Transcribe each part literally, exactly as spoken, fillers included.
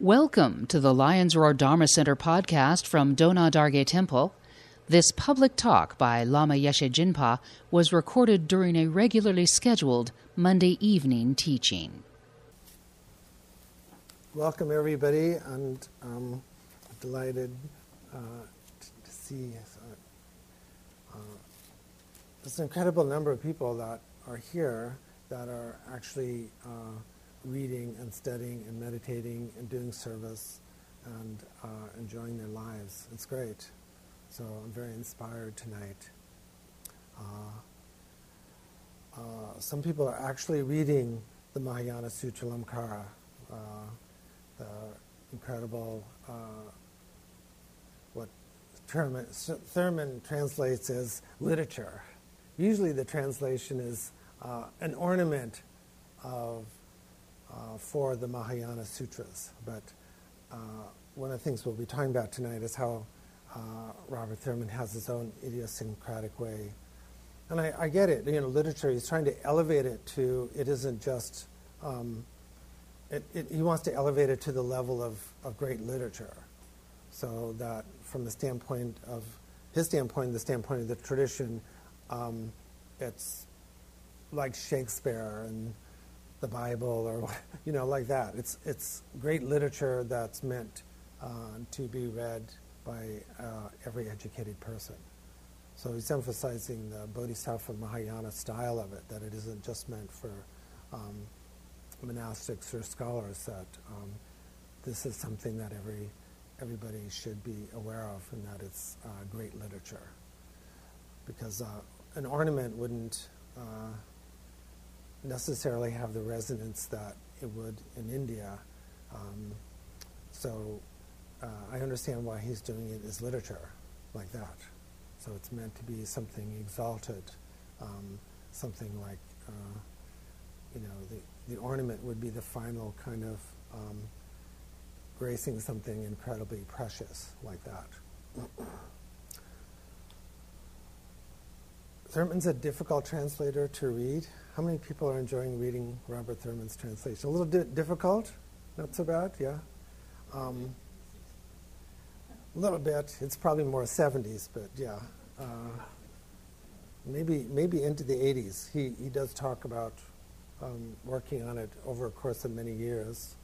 Welcome to the Lion's Roar Dharma Center podcast from Dona Darge Temple. This public talk by Lama Yeshe Jinpa was recorded during a regularly scheduled Monday evening teaching. Welcome, everybody, and I'm delighted uh, to see uh, uh, this incredible number of people that are here that are actually uh, reading and studying and meditating and doing service and uh, enjoying their lives. It's great. So I'm very inspired tonight. Uh, uh, some people are actually reading the Mahayana Sutra Lamkara, uh, the incredible, uh, what Thurman, Thurman translates as literature. Usually the translation is uh, an ornament of Uh, for the Mahayana Sutras. But uh, one of the things we'll be talking about tonight is how uh, Robert Thurman has his own idiosyncratic way. And I, I get it, you know, literature, he's trying to elevate it to, it isn't just, um, it, it, he wants to elevate it to the level of, of great literature. So that from the standpoint of, his standpoint, the standpoint of the tradition, um, it's like Shakespeare and the Bible, or you know, like that. It's it's great literature that's meant uh, to be read by uh, every educated person. So he's emphasizing the Bodhisattva Mahayana style of it, that it isn't just meant for um, monastics or scholars. That um, this is something that every everybody should be aware of, and that it's uh, great literature. Because uh, an ornament wouldn't. Uh, necessarily have the resonance that it would in India. Um, so uh, I understand why he's doing it as literature like that. So it's meant to be something exalted, um, something like, uh, you know, the, the ornament would be the final kind of um, gracing something incredibly precious like that. Thurman's a difficult translator to read. How many people are enjoying reading Robert Thurman's translation? A little di- difficult? Not so bad, yeah? Um, a little bit. It's probably more seventies, but yeah. Uh, maybe maybe into the eighties. He, he does talk about um, working on it over a course of many years.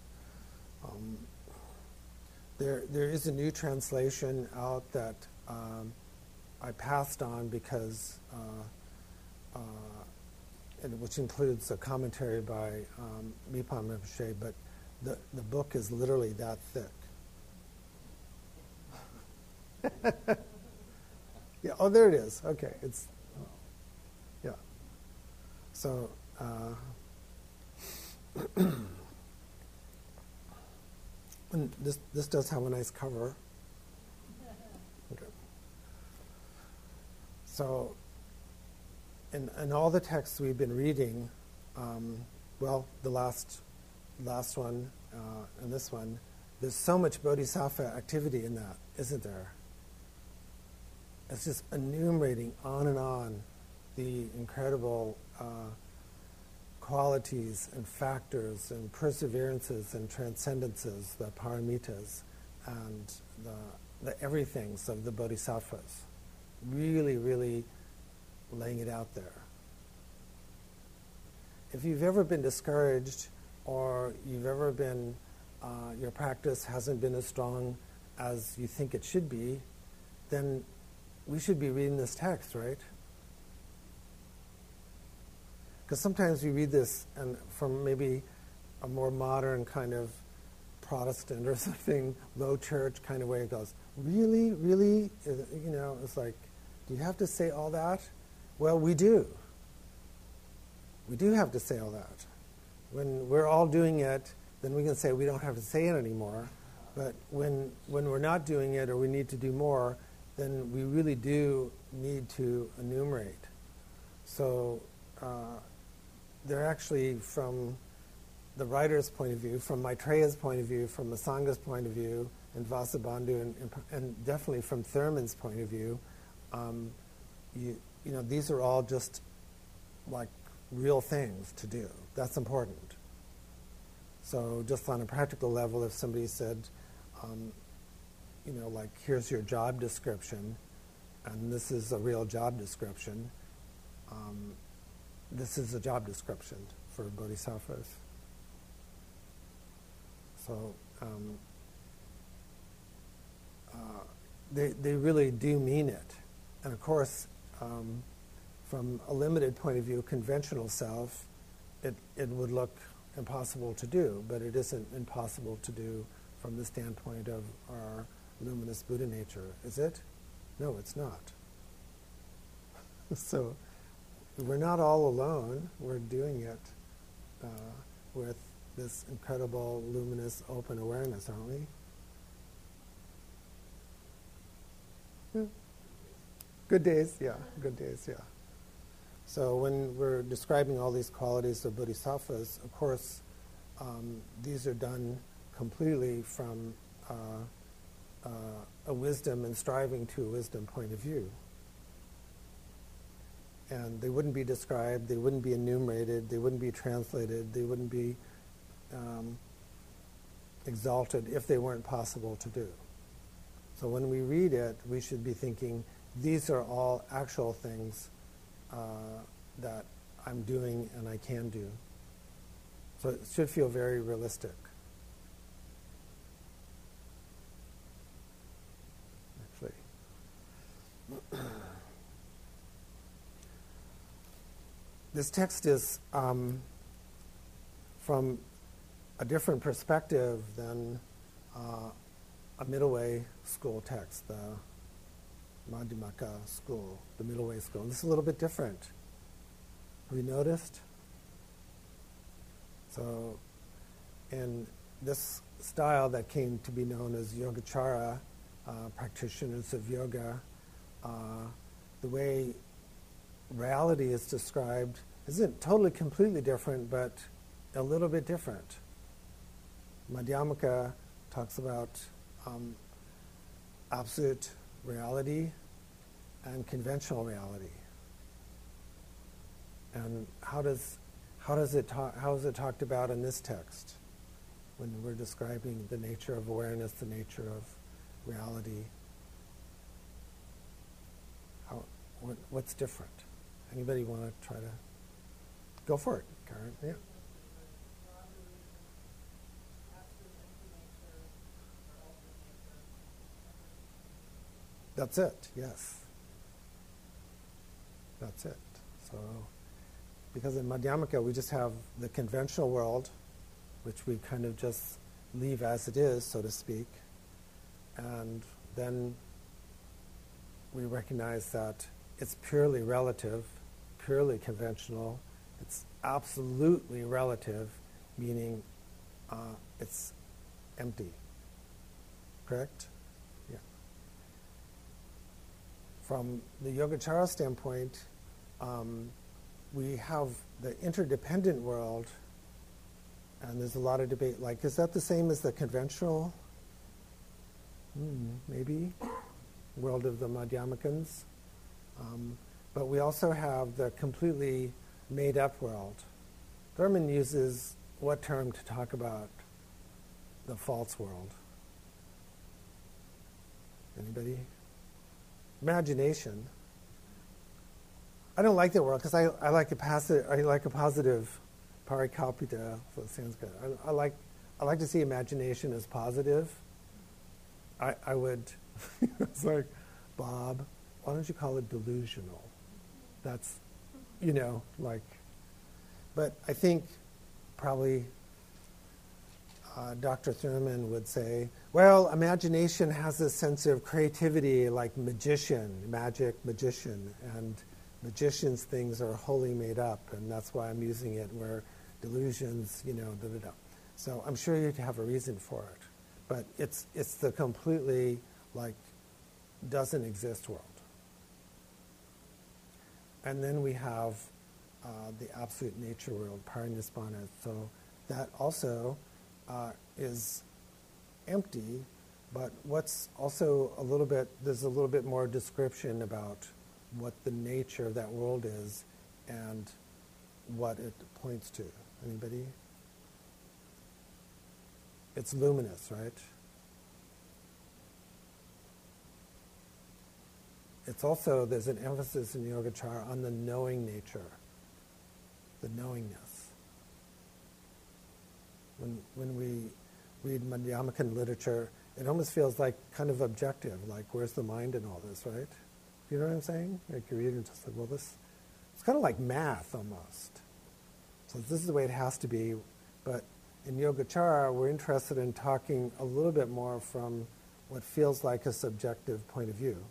Um, there There is a new translation out that um, I passed on because, uh, uh, and which includes a commentary by um, Mipham, but the, the book is literally that thick. Yeah. Oh, there it is. Okay. It's, yeah. So, uh, and this this does have a nice cover. So, in, in all the texts we've been reading, um, well, the last last one uh, and this one, there's so much bodhisattva activity in that, isn't there? It's just enumerating on and on the incredible uh, qualities and factors and perseverances and transcendences, the paramitas, and the, the everythings of the bodhisattvas. Really, really laying it out there. If you've ever been discouraged or you've ever been, uh, your practice hasn't been as strong as you think it should be, then we should be reading this text, right? Because sometimes we read this and from maybe a more modern kind of Protestant or something, low church kind of way, it goes, really, really? You know, it's like, do you have to say all that? Well, we do. We do have to say all that. When we're all doing it, then we can say we don't have to say it anymore. But when when we're not doing it or we need to do more, then we really do need to enumerate. So uh, they're actually, from the writer's point of view, from Maitreya's point of view, from the Sangha's point of view, and Vasubandhu, and, and, and definitely from Thurman's point of view, Um, you, you know, these are all just like real things to do. That's important. So just on a practical level, if somebody said, um, you know, like, here's your job description, and this is a real job description, um, this is a job description for bodhisattvas. So um, uh, they, they really do mean it. And of course, um, from a limited point of view, conventional self, it, it would look impossible to do, but it isn't impossible to do from the standpoint of our luminous Buddha nature, is it? No, it's not. So we're not all alone. We're doing it uh, with this incredible, luminous, open awareness, aren't we? Yeah. Good days, yeah, good days, yeah. So when we're describing all these qualities of bodhisattvas, of course, um, these are done completely from uh, uh, a wisdom and striving to a wisdom point of view. And they wouldn't be described, they wouldn't be enumerated, they wouldn't be translated, they wouldn't be um, exalted if they weren't possible to do. So when we read it, we should be thinking, these are all actual things Uh, that I'm doing and I can do. So it should feel very realistic. Actually. This text is um, from a different perspective than uh, a middle way school text, the Madhyamaka school, the middle way school. This is a little bit different. Have you noticed? So in this style that came to be known as Yogacara, uh, practitioners of yoga, uh, the way reality is described isn't totally completely different, but a little bit different. Madhyamaka talks about um, absolute reality and conventional reality, and how does how does it talk, how is it talked about in this text when we're describing the nature of awareness, the nature of reality? How what, what's different? Anybody want to try to go for it, Karen? Yeah. That's it, yes. That's it. So, because in Madhyamaka we just have the conventional world, which we kind of just leave as it is, so to speak, and then we recognize that it's purely relative, purely conventional, it's absolutely relative, meaning uh, it's empty, correct? From the Yogacara standpoint, um, we have the interdependent world, and there's a lot of debate, like, is that the same as the conventional, mm, maybe, world of the Madhyamakans? Um, but we also have the completely made-up world. Thurman uses what term to talk about the false world? Anybody? Imagination. I don't like that word because I, I like a passive, I like a positive parikalpita for Sanskrit. I, I like I like to see imagination as positive. I I would it's like, Bob, why don't you call it delusional? That's, you know, like, but I think probably Uh, Doctor Thurman would say, well, imagination has a sense of creativity like magician, magic, magician, and magicians' things are wholly made up, and that's why I'm using it, where delusions, you know, da-da-da. So I'm sure you'd have a reason for it, but it's, it's the completely, like, doesn't exist world. And then we have uh, the absolute nature world, parinishpanna, so that also Uh, is empty, but what's also a little bit, there's a little bit more description about what the nature of that world is and what it points to. Anybody? it's luminous, right? It's also, there's an emphasis in Yogacara on the knowing nature, the knowingness. When, when we read Madhyamaka literature, it almost feels like kind of objective, like where's the mind in all this, right? You know what I'm saying? Like you read and just like, well, this, it's kind of like math almost. So this is the way it has to be, but in Yogacara, we're interested in talking a little bit more from what feels like a subjective point of view.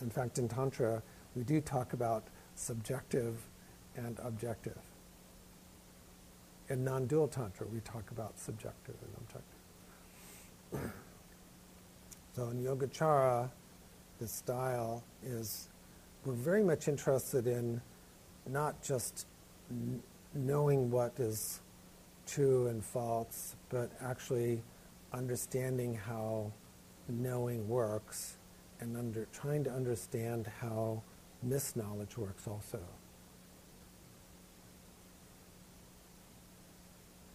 In fact, in Tantra, we do talk about subjective and objective. In non-dual Tantra, we talk about subjective and objective. So in Yogacara, this style is, we're very much interested in not just n knowing what is true and false, but actually understanding how knowing works and under, trying to understand how misknowledge works also.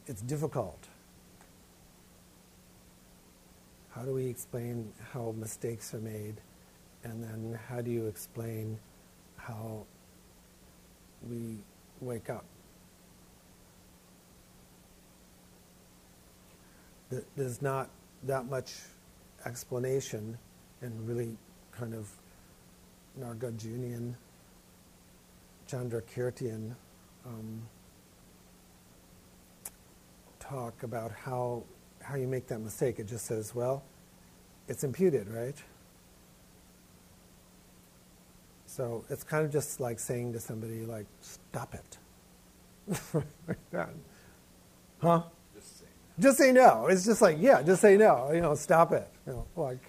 It's difficult. How do we explain how mistakes are made? And then how do you explain how we wake up? There's not that much explanation in really kind of Nagarjunian, Chandrakirtian, um, talk about how how you make that mistake. It just says, well, it's imputed, right? So it's kind of just like saying to somebody, like, stop it. Like that. Huh? Just say no. Just say no. It's just like, yeah, just say no. You know, stop it. You know, like,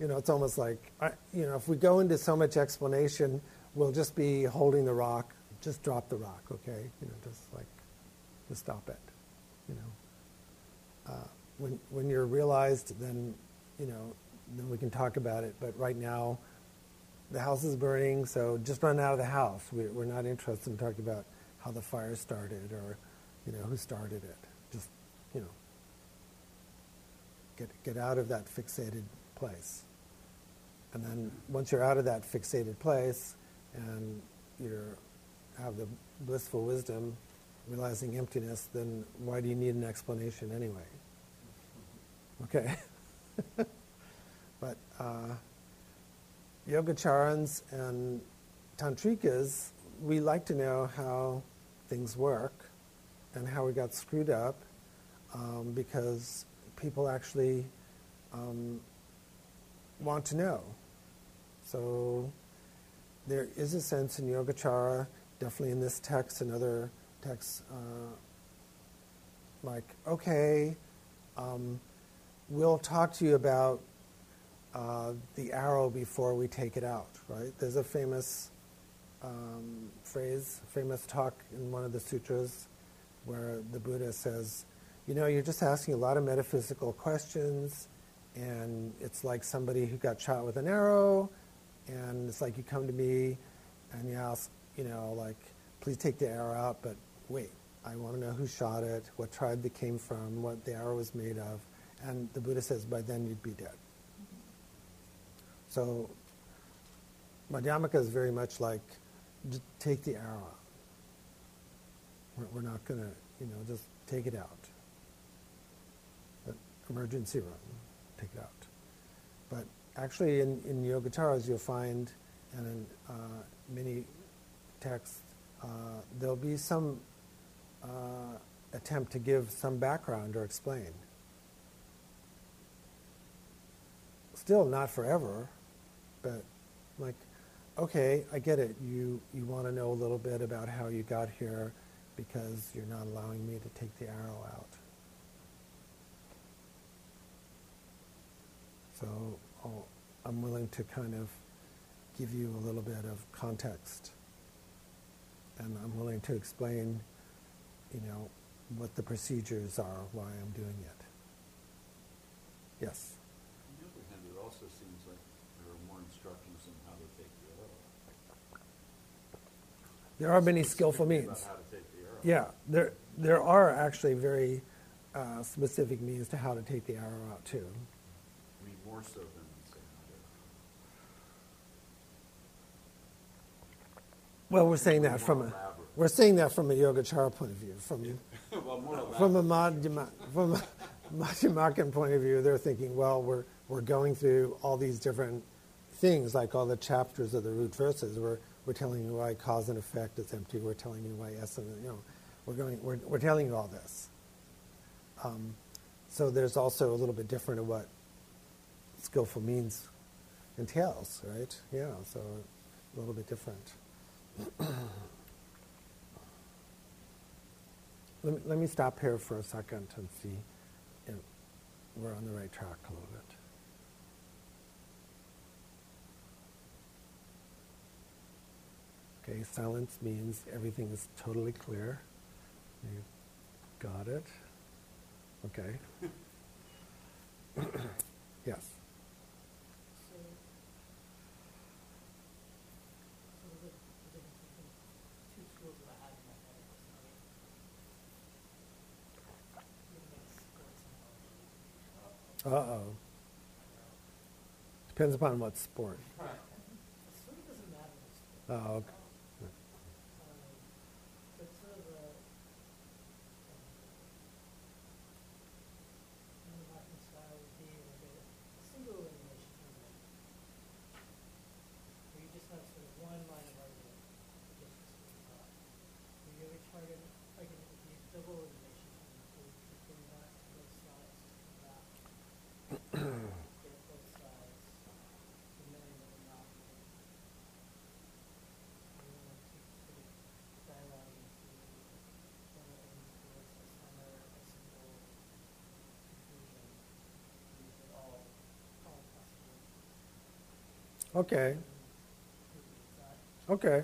you know, it's almost like, I, you know, if we go into so much explanation, we'll just be holding the rock. Just drop the rock, okay? You know, just like, just stop it. You know, uh, when when you're realized, then you know, then we can talk about it. But right now, the house is burning, so just run out of the house. We, we're not interested in talking about how the fire started or, you know, who started it. Just, you know, get get out of that fixated place. And then once you're out of that fixated place and you're have the blissful wisdom, realizing emptiness, then why do you need an explanation anyway? Okay. But uh, Yogacharans and Tantrikas, we like to know how things work and how we got screwed up, um, because people actually um, want to know. So there is a sense in Yogacara, definitely in this text and other texts, uh, like, okay, um, we'll talk to you about uh, the arrow before we take it out, right? There's a famous um, phrase, famous talk in one of the sutras where the Buddha says, you know, you're just asking a lot of metaphysical questions, and it's like somebody who got shot with an arrow, and it's like you come to me and you ask, you know, like, please take the arrow out, but wait, I want to know who shot it, what tribe they came from, what the arrow was made of. And the Buddha says, by then you'd be dead. So Madhyamaka is very much like, just take the arrow out. We're, we're not going to, you know, just take it out. But emergency run, take it out. But actually in, in Yogacaras you'll find, and in uh, many texts, uh, there'll be some uh, attempt to give some background or explain. Still not forever, but like, okay, I get it. You, you want to know a little bit about how you got here because you're not allowing me to take the arrow out. So I'll, I'm willing to kind of give you a little bit of context. And I'm willing to explain, you know, what the procedures are, why I'm doing it. Yes? On the other hand, it also seems like there are more instructions on how to take the arrow. There are many skillful means. How to take the arrow. Yeah, there, there are actually very uh, specific means to how to take the arrow out too. I mean, more so than say how to. Well, we're saying that from a we're saying that from a Yogacara point of view. From yeah. well, more from a Madhyama, from a Madhyamakan point of view, they're thinking, well, we're we're going through all these different things, like all the chapters of the root verses. We're we're telling you why cause and effect is empty. We're telling you why essence, you know. We're going. We're, we're telling you all this. Um, so there's also a little bit different of what skillful means entails, right? Yeah. So a little bit different. let me, let me stop here for a second and see if we're on the right track a little bit. Okay. Silence means everything is totally clear. You got it? Okay. Yes. So, so the, the, the two schools that I had in my head was like, you know, sports and all. Uh-oh. Depends upon what sport. Right. It sort of doesn't matter what sport. Oh, okay. Okay. Okay.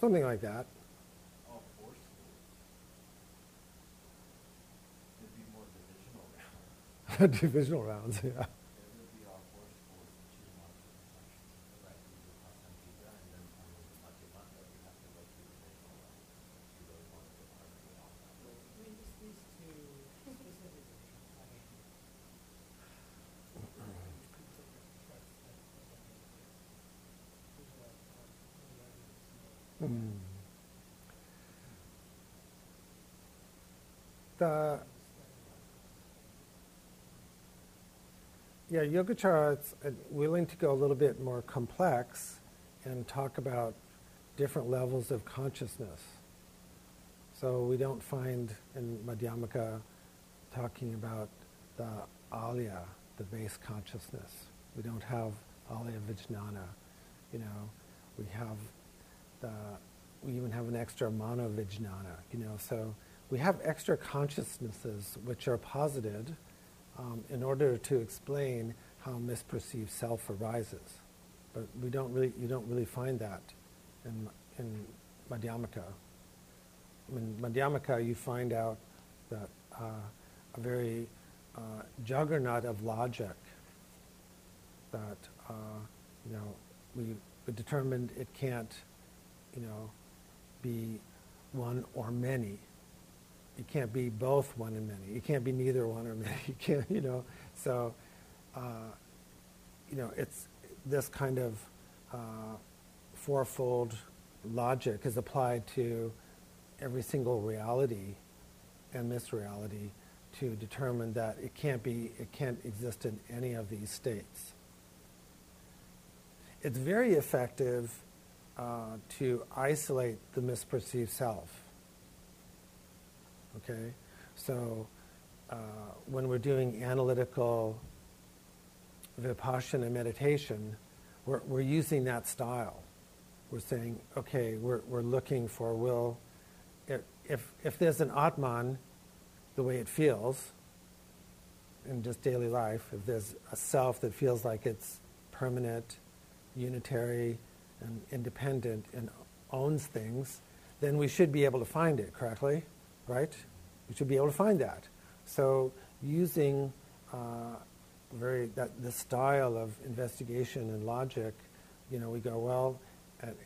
Something like that. Divisional rounds, yeah. Mm. The Yeah, Yogacara is willing to go a little bit more complex and talk about different levels of consciousness. So we don't find in Madhyamaka talking about the alaya, the base consciousness. We don't have alaya vijñana, you know. We have the, we even have an extra mano vijñana, you know. So we have extra consciousnesses which are posited Um, in order to explain how misperceived self arises, but we don't really, you don't really find that in in Madhyamaka. In Madhyamaka, you find out that uh, a very uh, juggernaut of logic that uh, you know we, we determined it can't, you know, be one or many. It can't be both one and many. It can't be neither one or many. You can't, you know. So, uh, you know, it's this kind of uh, fourfold logic is applied to every single reality and misreality to determine that it can't be, it can't exist in any of these states. It's very effective uh, to isolate the misperceived self. Okay, so uh, when we're doing analytical vipassana meditation, we're, we're using that style. We're saying, okay, we're we're looking for will. If if there's an Atman, the way it feels in just daily life, if there's a self that feels like it's permanent, unitary, and independent and owns things, then we should be able to find it correctly, right? We should be able to find that. So using uh, very that, the style of investigation and logic, you know, we go, well,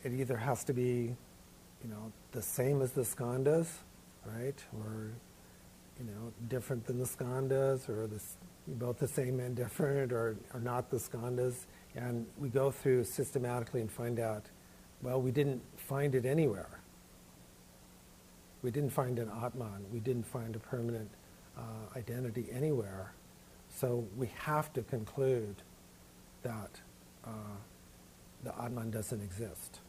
it either has to be, you know, the same as the Skandhas, right? Or, you know, different than the Skandhas, or this, both the same and different, or, or not the Skandhas. And we go through systematically and find out, well, we didn't find it anywhere. We didn't find an Atman. We didn't find a permanent uh, identity anywhere. So we have to conclude that uh, the Atman doesn't exist.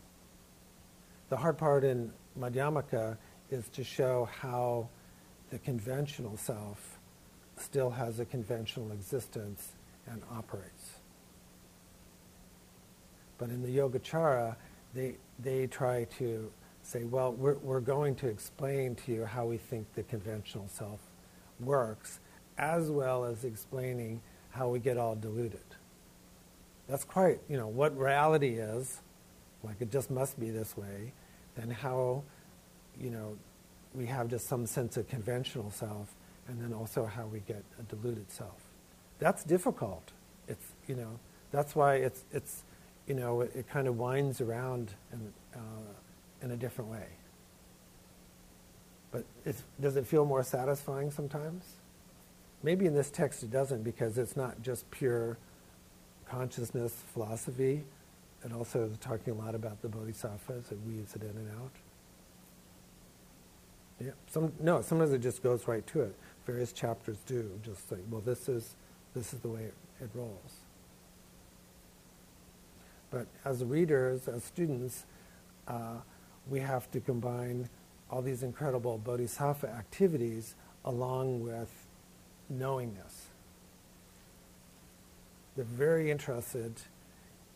The hard part in Madhyamaka is to show how the conventional self still has a conventional existence and operates. But in the Yogacara, they, they try to say, well, we're, we're going to explain to you how we think the conventional self works, as well as explaining how we get all deluded. That's quite, you know, what reality is, like it just must be this way, then how, you know, we have just some sense of conventional self, and then also how we get a deluded self. That's difficult. It's, you know, that's why it's, it's you know, it, it kind of winds around in, uh, in a different way. But it's, does it feel more satisfying sometimes? Maybe in this text it doesn't, because it's not just pure consciousness philosophy. It also is talking a lot about the bodhisattvas, and weaves it in and out. Yeah. Some, no, sometimes it just goes right to it. Various chapters do, just like, well, this is, this is the way it, it rolls. But as readers, as students, uh, we have to combine all these incredible bodhisattva activities along with knowingness. They're very interested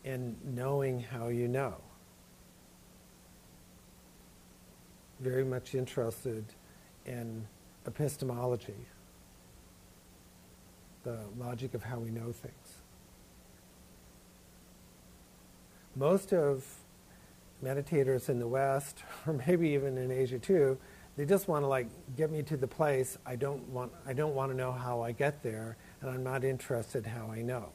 in knowing how you know. Very much interested in epistemology, the logic of how we know things. Most of meditators in the West, or maybe even in Asia too, they just want to like get me to the place. I don't want, I don't want to know how I get there, and I'm not interested how I know.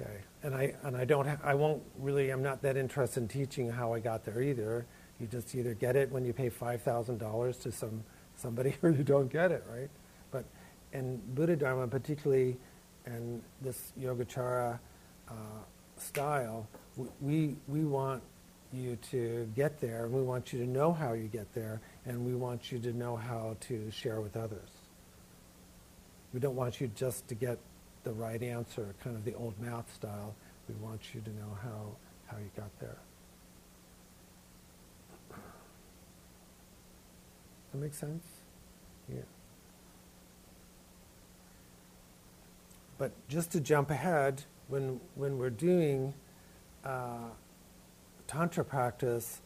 Okay, and I and I don't ha I won't really I'm not that interested in teaching how I got there either. You just either get it when you pay five thousand dollars to some somebody, or you don't get it, right? But in Buddha Dharma, particularly, and this Yogacara uh, style, we we want you to get there, and we want you to know how you get there, and we want you to know how to share with others. We don't want you just to get the right answer, kind of the old math style. We want you to know how, how you got there. That makes sense? Yeah. But just to jump ahead, when, when we're doing uh, Tantra practice,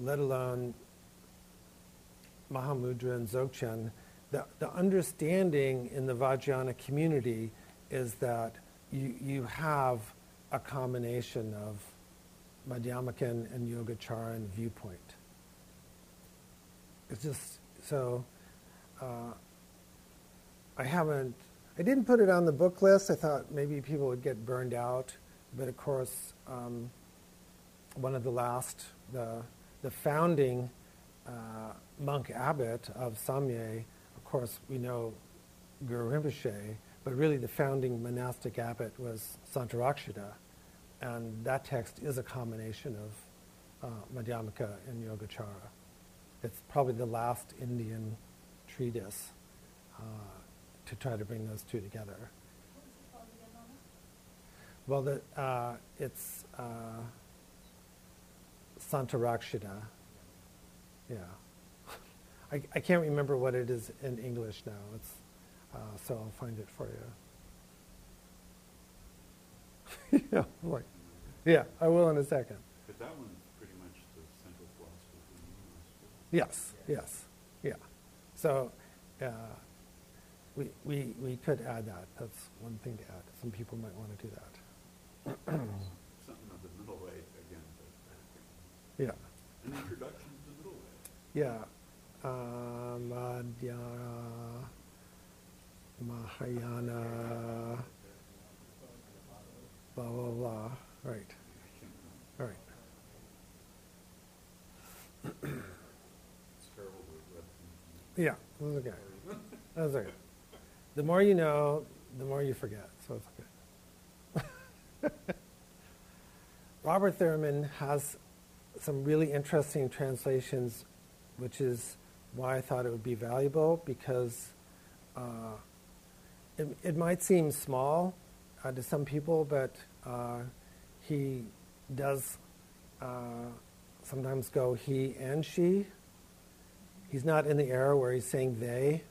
let alone Mahamudra and Dzogchen, the, the understanding in the Vajrayana community is that you, you have a combination of Madhyamakan and Yogacaran viewpoint. It's just, so uh, I haven't, I didn't put it on the book list. I thought maybe people would get burned out, but of course, um, one of the last, the, the founding uh, monk abbot of Samye, of course we know Guru Rinpoche, but really the founding monastic abbot was Santarakshita, and that text is a combination of uh, Madhyamaka and Yogacara. It's probably the last Indian treatise uh, to try to bring those two together. What is it called again, Mama? Well, the, uh, it's uh, Santarakshita, yeah. I, I can't remember what it is in English now. It's, Uh, so I'll find it for you. Yeah, like, yeah, I will in a second. But that one's pretty much the central philosophy of the universe. Yes, yeah. yes, yeah. So uh, we, we, we could add that. That's one thing to add. Some people might want to do that. Something about the Yeah. An introduction to the middle way. Yeah. Uh, Madhyamaka, Mahayana, blah, blah, blah. Right. All right. It's terrible. Yeah. That's okay. That's okay. The more you know, the more you forget. So it's okay. Robert Thurman has some really interesting translations, which is why I thought it would be valuable, because uh, it, it might seem small uh, to some people, but uh, he does uh, sometimes go he and she. He's not in the era where he's saying they,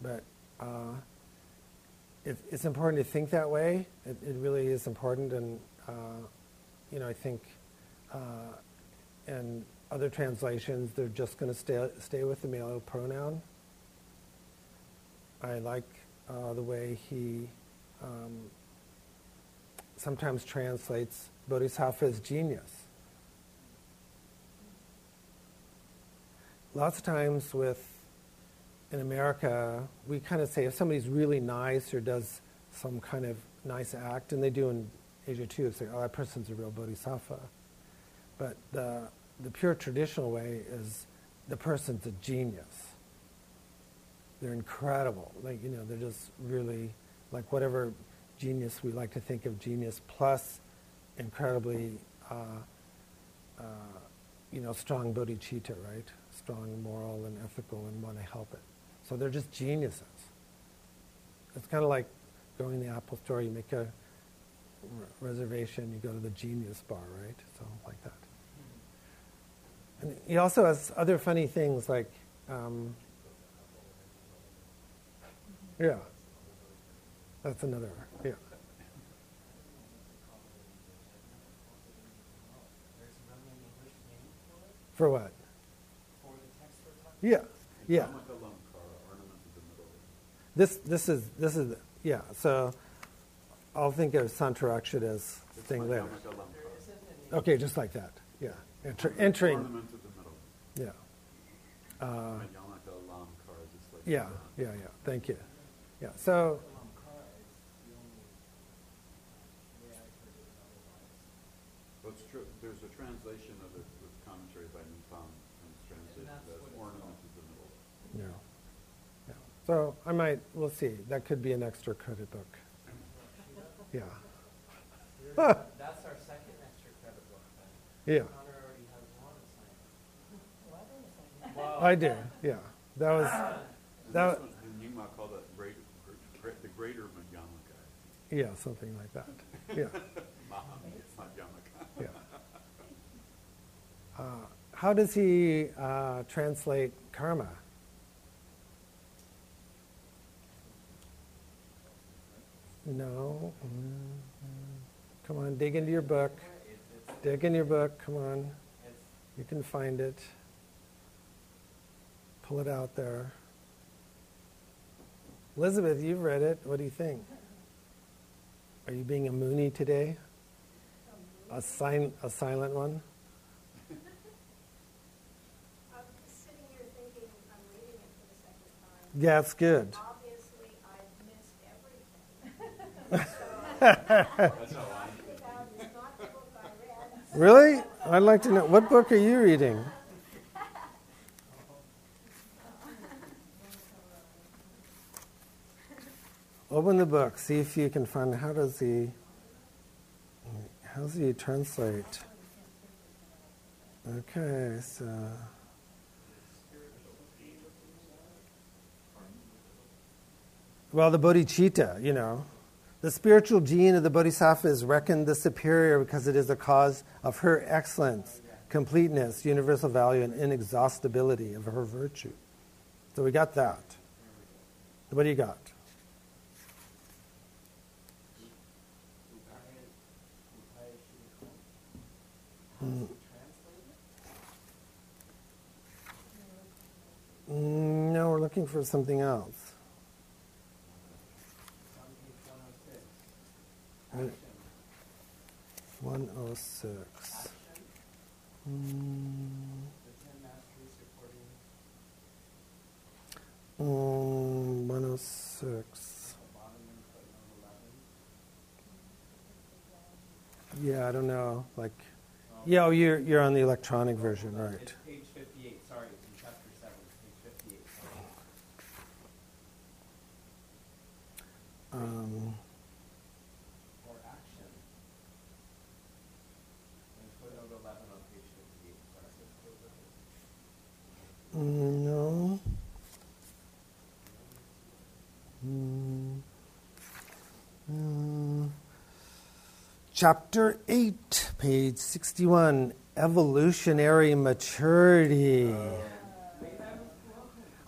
but uh, it, it's important to think that way. It, it really is important, and uh, you know, I think uh, and other translations, they're just going to stay stay with the male pronoun. I like uh, the way he um, sometimes translates bodhisattva as genius. Lots of times with, in America, we kind of say if somebody's really nice or does some kind of nice act, and they do in Asia too, it's like, oh, that person's a real bodhisattva. But the The pure traditional way is the person's a genius. They're incredible. Like, you know, they're just really, like whatever genius we like to think of genius, plus incredibly, uh, uh, you know, strong bodhicitta, right? Strong moral and ethical and want to help it. So they're just geniuses. It's kind of like going to the Apple store, you make a re- reservation, you go to the genius bar, right? So like that. And he also has other funny things like, um, yeah, that's another, yeah. For what? For the text we're talking about? Yeah, yeah. This, this is, this is, yeah, so I'll think of Santarakshita's thing later. Okay, just like that, yeah. Enter, entering, ornament of the middle. Yeah. Uh, yeah, yeah, yeah. Thank you. Yeah. So. Well, it's true. There's a translation of it with commentary by Mipham, and it's translated as ornament of the middle. Yeah. Yeah. So I might. We'll see. That could be an extra credit book. Yeah. That's our second extra credit book. Yeah. I do, yeah. That was that. One, and you might call that greater, the greater Madhyamaka. Yeah, something like that. Yeah. Madhyamaka. Yeah. Uh, how does he uh, translate karma? No. Mm-hmm. Come on, dig into your book. Dig in your book. Come on, you can find it. Pull it out there. Elizabeth, you've read it. What do you think? Are you being a Moony today? A, sil- a silent one? I'm just sitting here thinking I'm reading it for the second time. Yeah, that's good. Obviously, I've missed everything. So, it's not the book I read. Really? I'd like to know. What book are you reading? Open the book, see if you can find, how does he, how does he translate? Okay, so. Well, the bodhicitta, you know. The spiritual gene of the bodhisattva is reckoned the superior because it is the cause of her excellence, completeness, universal value, and inexhaustibility of her virtue. So we got that. What do you got? Mm. No, we're looking for something else. one oh six. Um, one oh six. Yeah, I don't know. Like, yeah, oh, you're you're on the electronic version, right? It's page fifty-eight. Sorry, it's in chapter seven, page fifty-eight. Sorry. Um. Or action. And put number eleven on page fifty-eight. Sorry. No. Mm. Mm. Chapter eight, page sixty-one, Evolutionary Maturity. Uh,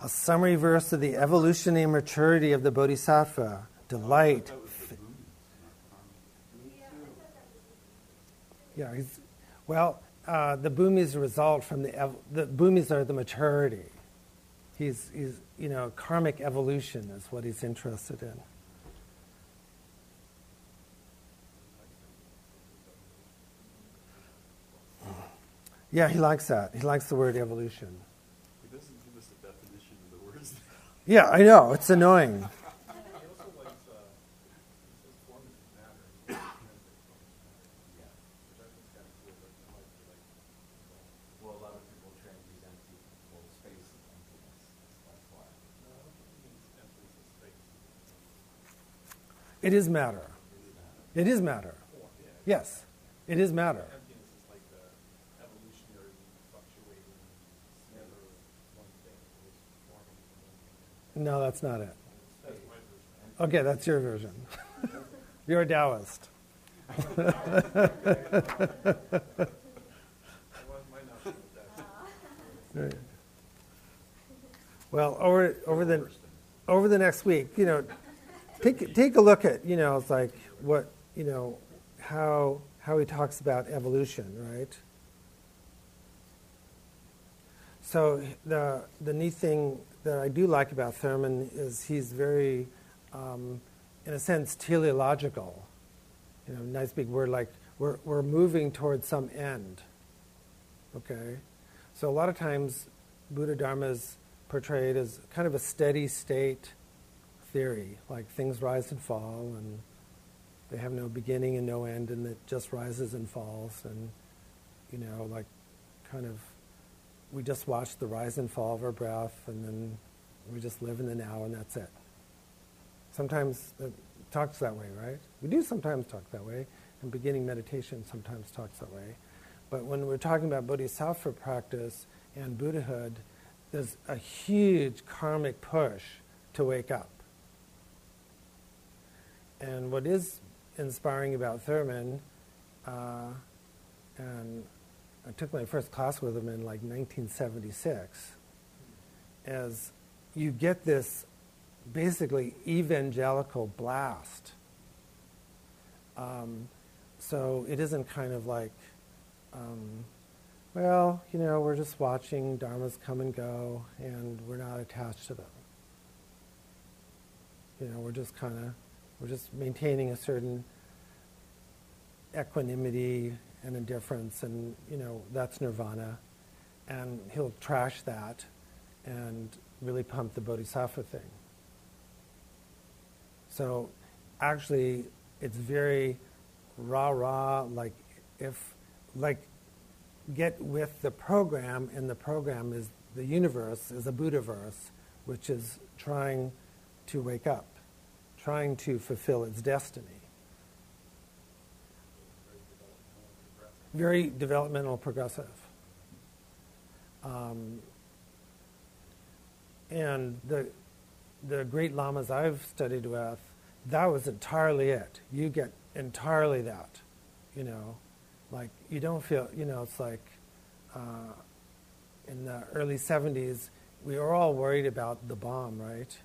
a summary verse of the evolutionary maturity of the Bodhisattva. Delight. Yeah, well, uh, the Bhumis result from the, ev- the Bhumis are the maturity. He's, he's, you know, karmic evolution is what he's interested in. Yeah, he likes that. He likes the word evolution. He doesn't give us a definition of the words. Yeah, I know. It's annoying. It is matter. It is matter. Yes, it is matter. Emptiness is like the evolutionary fluctuating, never one thing, forming from one thing. No, that's not it. That's my version. Okay, that's your version. You're a Taoist. Well, over over the over the next week, you know. Take, take a look at, you know, it's like what, you know, how how he talks about evolution, right? So the the neat thing that I do like about Thurman is he's very, um, in a sense, teleological. You know, nice big word, like we're we're moving towards some end. Okay? So a lot of times Buddha Dharma is portrayed as kind of a steady state theory, like things rise and fall, and they have no beginning and no end, and it just rises and falls, and, you know, like kind of, we just watch the rise and fall of our breath, and then we just live in the now, and that's it. Sometimes it talks that way, right? We do sometimes talk that way, and beginning meditation sometimes talks that way. But when we're talking about bodhisattva practice and Buddhahood, there's a huge karmic push to wake up. And what is inspiring about Thurman, uh, and I took my first class with him in like nineteen seventy-six, is you get this basically evangelical blast. Um, so it isn't kind of like, um, well, you know, we're just watching dharmas come and go, and we're not attached to them. You know, we're just kind of We're just maintaining a certain equanimity and indifference, and, you know, that's nirvana. And he'll trash that and really pump the bodhisattva thing. So actually, it's very rah-rah, like if, like, get with the program, and the program is the universe, is a Buddhaverse, which is trying to wake up, trying to fulfill its destiny. Very developmental, progressive. Um, and the the great lamas I've studied with, that was entirely it. You get entirely that, you know, like you don't feel, you know, it's like uh, in the early seventies, we were all worried about the bomb, right?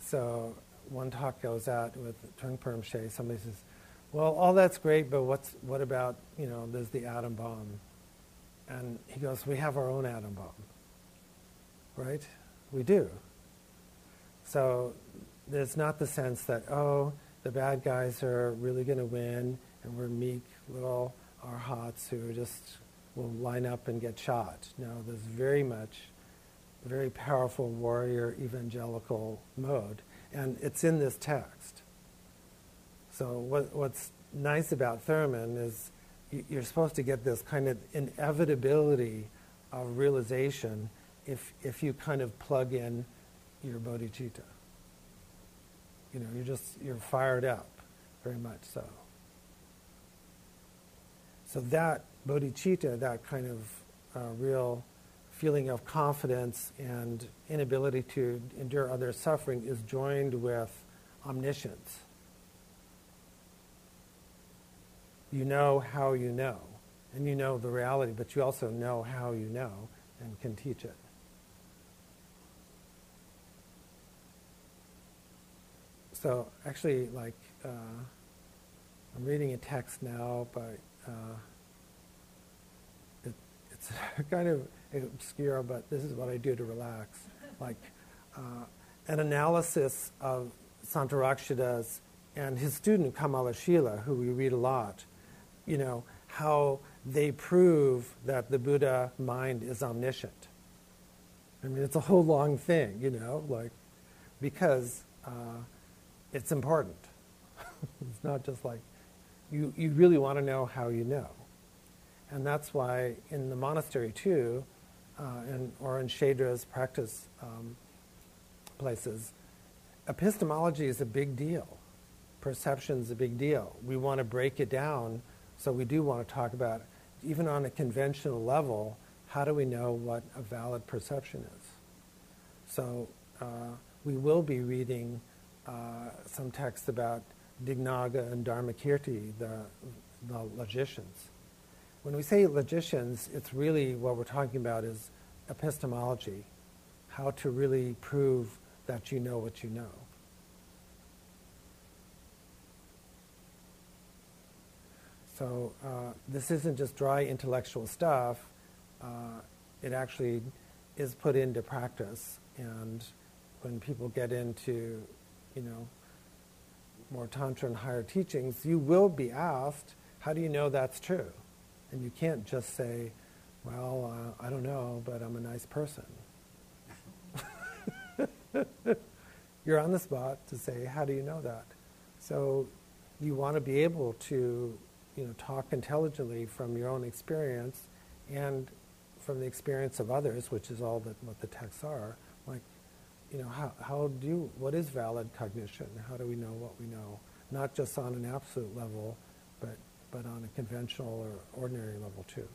So one talk goes out with Trungpa Rinpoche, somebody says, well, all that's great, but what's what about, you know, there's the atom bomb. And he goes, we have our own atom bomb, right? We do. So there's not the sense that, oh, the bad guys are really going to win, and we're meek little are hots who are just will line up and get shot. Now there's very much, very powerful warrior evangelical mode, and it's in this text. So what, what's nice about Thurman is you're supposed to get this kind of inevitability of realization if, if you kind of plug in your bodhicitta. You know, you're just, you're fired up, very much so. So that bodhicitta, that kind of uh, real feeling of confidence and inability to endure other suffering is joined with omniscience. You know how you know, and you know the reality, but you also know how you know and can teach it. So actually, like, uh, I'm reading a text now, but uh, it, it's kind of obscure, but this is what I do to relax. Like, uh, an analysis of Santarakshitas and his student, Kamala Shila, who we read a lot, you know, how they prove that the Buddha mind is omniscient. I mean, it's a whole long thing, you know, like, because uh, it's important. It's not just like, you, you really want to know how you know. And that's why in the monastery too, uh, in, or in Shedra's practice um, places, epistemology is a big deal. Perception is a big deal. We want to break it down, so we do want to talk about, even on a conventional level, how do we know what a valid perception is? So uh, we will be reading Uh, some texts about Dignaga and Dharmakirti, the, the logicians. When we say logicians, it's really what we're talking about is epistemology, how to really prove that you know what you know. So uh, this isn't just dry intellectual stuff. Uh, it actually is put into practice, and when people get into you know, more Tantra and higher teachings, you will be asked, how do you know that's true? And you can't just say, well, uh, I don't know, but I'm a nice person. You're on the spot to say, how do you know that? So you want to be able to, you know, talk intelligently from your own experience and from the experience of others, which is all that what the texts are, like, you know, how, how do you, what is valid cognition? How do we know what we know? Not just on an absolute level, but, but on a conventional or ordinary level too.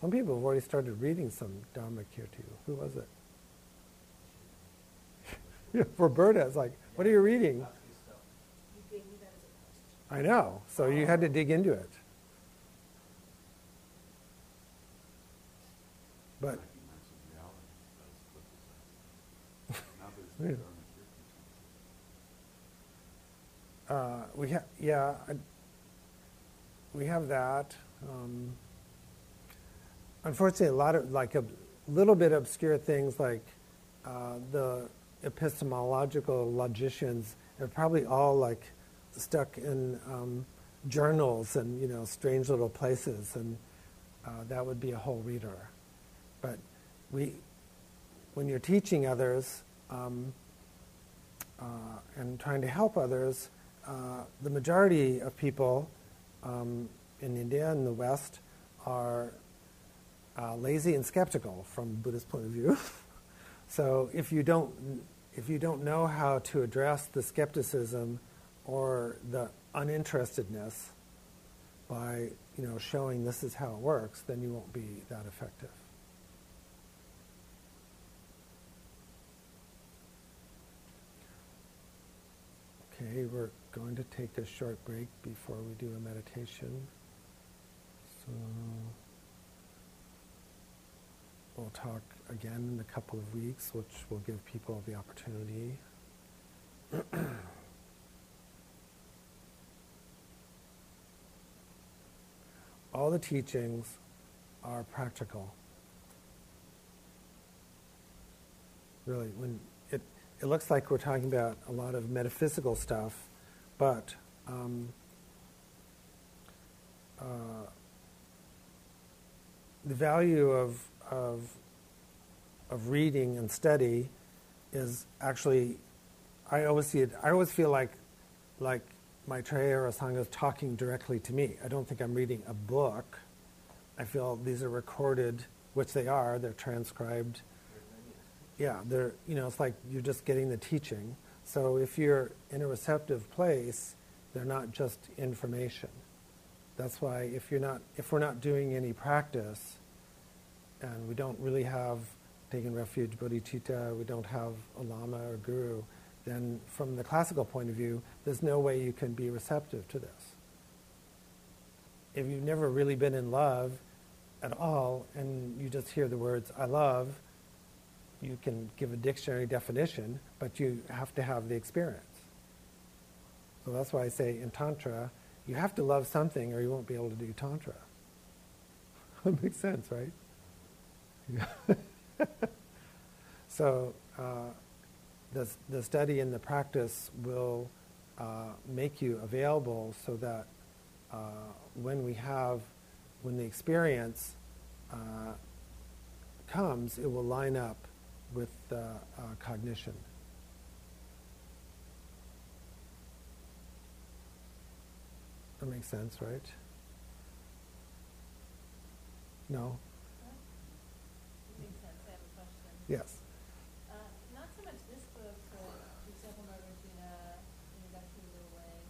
Some people have already started reading some Dharmakirti. Who was it? Roberta, it's like, what are you reading? I know, so you had to dig into it. But Yeah. Uh, we have, yeah, I, we have that. Um, unfortunately, a lot of like a little bit obscure things, like uh, the epistemological logicians, are probably all like stuck in um, journals and you know strange little places, and uh, that would be a whole reader. But we, when you're teaching others. Um, uh, and trying to help others, uh, the majority of people um, in India and the West are uh, lazy and skeptical from Buddhist point of view. So if you don't, if you don't know how to address the skepticism or the uninterestedness by you know showing this is how it works, then you won't be that effective. Okay, we're going to take a short break before we do a meditation. So we'll talk again in a couple of weeks, which will give people the opportunity. All the teachings are practical. Really, when it looks like we're talking about a lot of metaphysical stuff, but um, uh, the value of, of, of reading and study is actually, I always see it, I always feel like, like Maitreya or Sangha is talking directly to me. I don't think I'm reading a book. I feel these are recorded, which they are, they're transcribed. Yeah, they're, you know, it's like you're just getting the teaching. So if you're in a receptive place, they're not just information. That's why if you're not, if we're not doing any practice, and we don't really have taken refuge bodhicitta, we don't have a lama or guru, then from the classical point of view, there's no way you can be receptive to this. If you've never really been in love at all, and you just hear the words, I love, you can give a dictionary definition, but you have to have the experience. So that's why I say in Tantra, you have to love something or you won't be able to do Tantra. That makes sense, right? Yeah. So uh, the, the study and the practice will uh, make you available so that uh, when we have, when the experience uh, comes, it will line up with uh, uh, cognition. That makes sense, right? No? It makes sense. I have a question. Yes. Uh, not so much this book, but for example, Nagarjunian, you know, that came your way.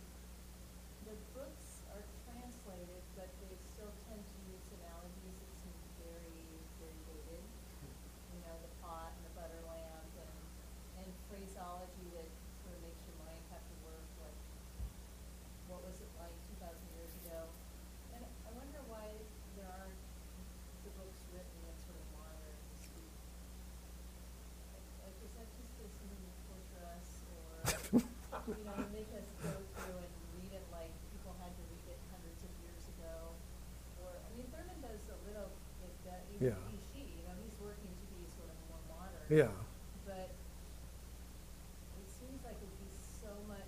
The books are translated, but they still tend to use analogies that seem very, very dated. You know, the pot and the butter lamp, and, and phraseology that sort of makes your mind have to work. Like, what was it like two thousand years ago? And I wonder why there aren't the books written in sort of modern speak. Like, is that just a something to torture us, or you know, make us go through and read it like people had to read it hundreds of years ago? Or I mean, Thurman does a little like that. Even yeah. He, she, you know, he's working to be sort of more modern. Yeah. But it seems like it would be so much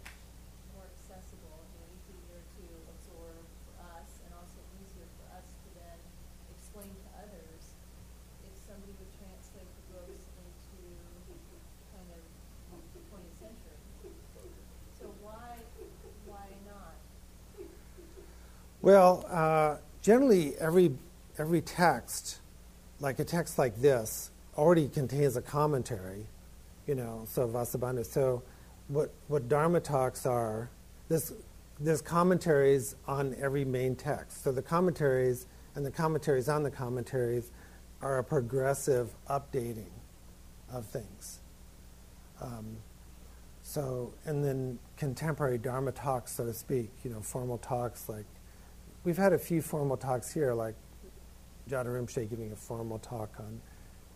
more accessible, you know, easier to absorb for us, and also easier for us to then explain to others if somebody would translate the books into kind of the twentieth century. So why, why not? Well, uh, generally every every text, like a text like this, already contains a commentary, you know, so Vasubandhu. So what, what Dharma talks are, this, there's commentaries on every main text. So the commentaries and the commentaries on the commentaries are a progressive updating of things. Um, so, and then contemporary Dharma talks, so to speak, you know, formal talks like, we've had a few formal talks here, like Jada Rinpoche giving a formal talk on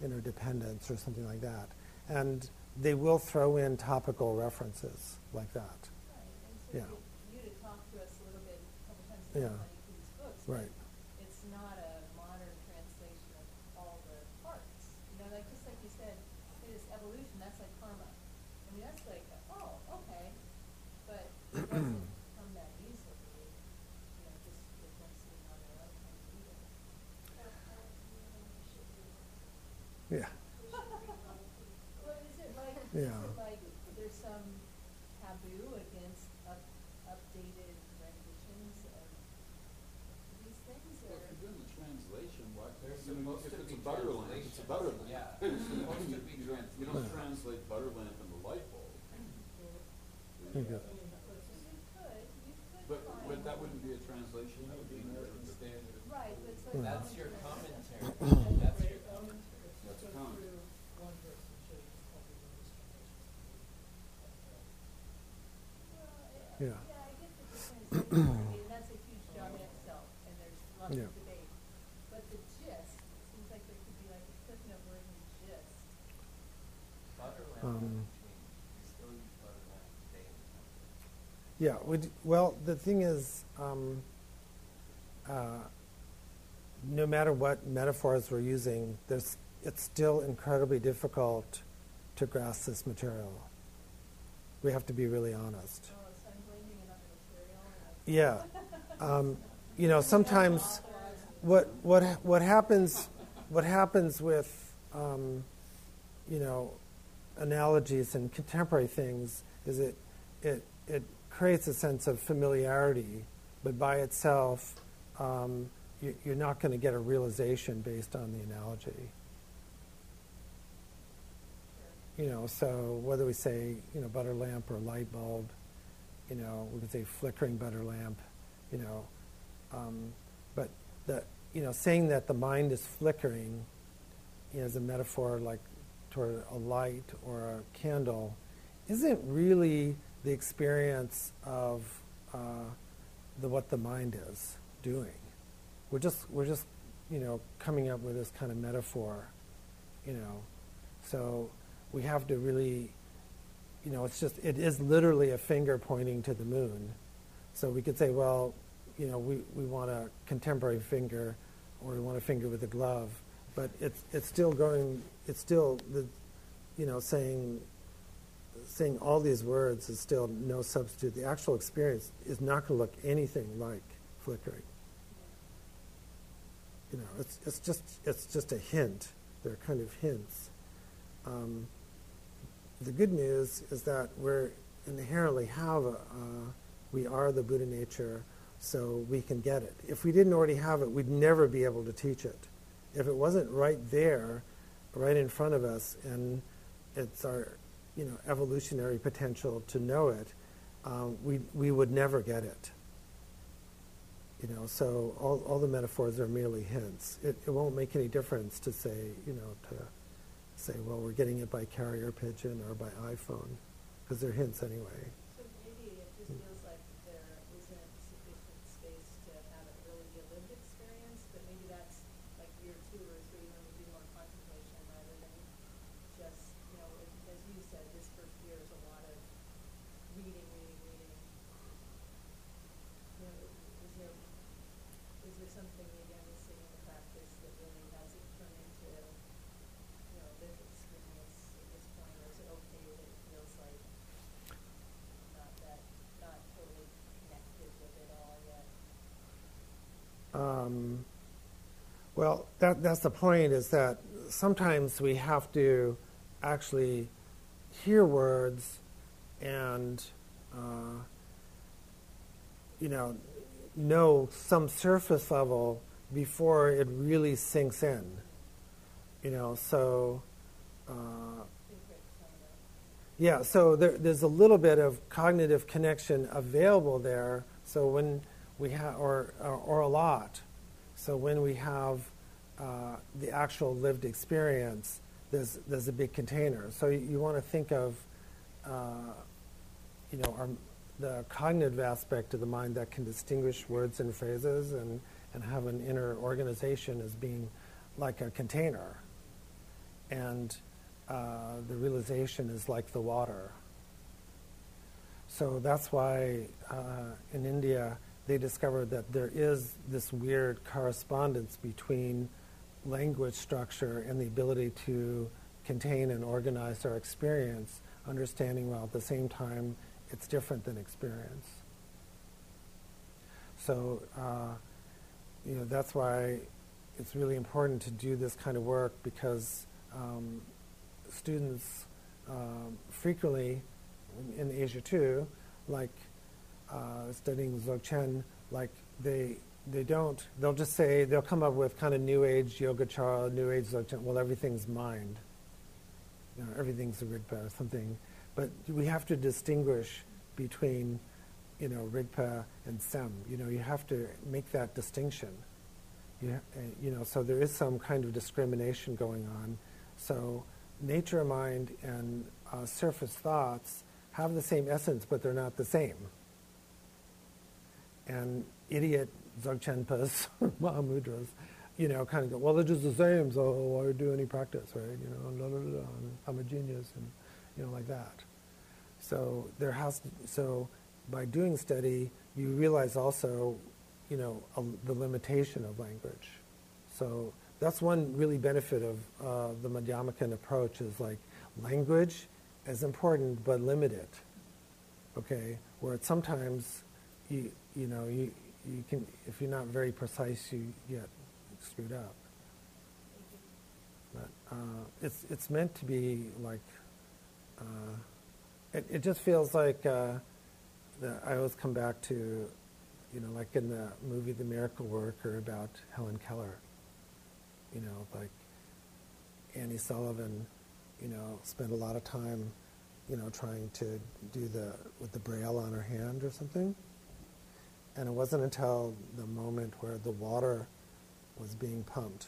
interdependence or something like that. And they will throw in topical references like that. Right, and so yeah. You, you to talk to us a little bit a couple times a yeah. like these books. Right. It's not a modern translation of all the parts. You know, like just like you said, it is evolution, that's like karma. I mean, that's like, oh, okay. But it doesn't come that easily. You know, just it doesn't seem how there are other kinds of people. Yeah. Yeah. Is it like there's some taboo against up, updated renditions of these things? Or? If you're doing the translation, what? They're supposed to be butter lamp. It's a butter lamp. Yeah. supposed to be trans you don't yeah. translate butter lamp in the light bulb. Yeah. You could. You could but, but that wouldn't be a translation. That would be an American standard. Right. But it's like yeah. That's your commentary. That's your commentary. That's a commentary. Yeah. Yeah, I get the difference. I mean, that's a huge job in itself, and there's lots yeah. of debate. But the gist, it seems like there could be like a cliff note word in the gist. Um, yeah, would, well, the thing is, um, uh, no matter what metaphors we're using, there's, it's still incredibly difficult to grasp this material. We have to be really honest. Yeah, um, you know, sometimes what what what happens what happens with um, you know, analogies and contemporary things is it it it creates a sense of familiarity, but by itself um, you, you're not going to get a realization based on the analogy. You know, so whether we say, you know, butter lamp or light bulb, you know, we could say flickering butter lamp, you know, um, but the, you know, saying that the mind is flickering, you know, as a metaphor like toward a light or a candle, isn't really the experience of uh, the what the mind is doing. We're just we're just you know, coming up with this kind of metaphor, you know, so. We have to really, you know, it's just, it is literally a finger pointing to the moon. So we could say, well, you know, we, we want a contemporary finger, or we want a finger with a glove, but it's it's still going, it's still, the, you know, saying saying all these words is still no substitute. The actual experience is not going to look anything like flickering. You know, it's it's just it's just a hint. They're kind of hints. Um, The good news is that we're inherently have, a, uh, we are the Buddha nature, so we can get it. If we didn't already have it, we'd never be able to teach it. If it wasn't right there, right in front of us, and it's our, you know, evolutionary potential to know it, um, we we would never get it. You know, so all all the metaphors are merely hints. It it won't make any difference to say, you know, to. Say, well, we're getting it by carrier pigeon or by iPhone, because they're hints anyway. So maybe it just feels like there isn't sufficient space to have it really be a lived experience, but maybe that's like year two or three when we do more contemplation rather than just, you know, it, as you said, this first year is a lot of reading, reading, reading. You know, is there, is there something maybe I'm missing in the practice that really hasn't turned into Um, well, that, that's the point, is that sometimes we have to actually hear words and, uh, you know, know some surface level before it really sinks in, you know, so, uh, yeah, so there, there's a little bit of cognitive connection available there, so when we have, or, or or a lot. So when we have uh, the actual lived experience, there's there's a big container. So you, you want to think of, uh, you know, our, the cognitive aspect of the mind that can distinguish words and phrases and and have an inner organization as being like a container, and uh, the realization is like the water. So that's why uh, in India, they discovered that there is this weird correspondence between language structure and the ability to contain and organize our experience, understanding while at the same time it's different than experience. So, uh, you know, that's why it's really important to do this kind of work, because um, students um, frequently, in, in Asia too, like, Uh, studying Dzogchen, like they they don't, they'll just say, they'll come up with kind of New Age Yogacara, New Age Dzogchen, well, everything's mind. You know, everything's a Rigpa or something. But we have to distinguish between, you know, Rigpa and Sem. You know, you have to make that distinction. You, ha- you know, so there is some kind of discrimination going on. So nature, mind, and uh, surface thoughts have the same essence, but they're not the same. And idiot Dzogchenpas, Mahamudras, you know, kind of go, well, they're just the same, so why do any practice, right? You know, blah, blah, blah, and I'm a genius, and, you know, like that. So there has to, so by doing study, you realize also, you know, a, the limitation of language. So that's one really benefit of uh, the Madhyamakan approach, is like language is important, but limited, okay? Where it's sometimes, you, you know, you, you can, if you're not very precise, you get screwed up. But uh, it's it's meant to be like. Uh, it it just feels like uh, that I always come back to, you know, like in the movie The Miracle Worker about Helen Keller. You know, like Annie Sullivan, you know, spent a lot of time, you know, trying to do the with the braille on her hand or something. And it wasn't until the moment where the water was being pumped.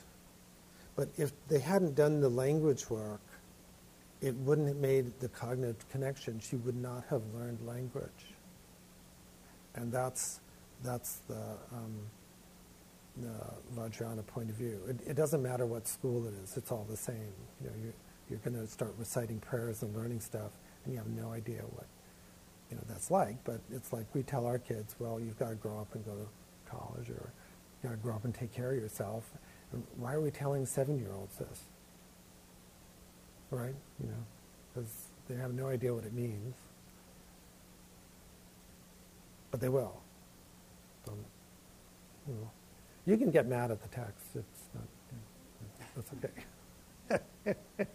But if they hadn't done the language work, it wouldn't have made the cognitive connection. She would not have learned language. And that's that's the, um, the Vajrayana point of view. It, it doesn't matter what school it is. It's all the same. You know, you're, you're going to start reciting prayers and learning stuff, and you have no idea what you know that's like. But it's like we tell our kids, well, you've got to grow up and go to college, or you've got to grow up and take care of yourself. Why are we telling seven-year-olds this, right? You know, because they have no idea what it means, but they will. Um, you know, you can get mad at the text. It's not. You know, that's okay.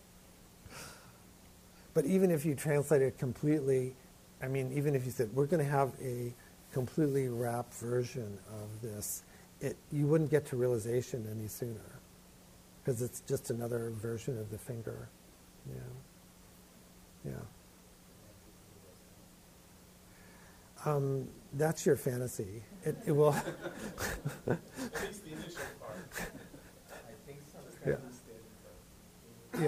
But even if you translate it completely, I mean, even if you said we're going to have a completely wrapped version of this. It, you wouldn't get to realization any sooner, because it's just another version of the finger. Yeah, yeah. Um, that's your fantasy. It, it will. At least the initial part. I think some translations yeah. yeah.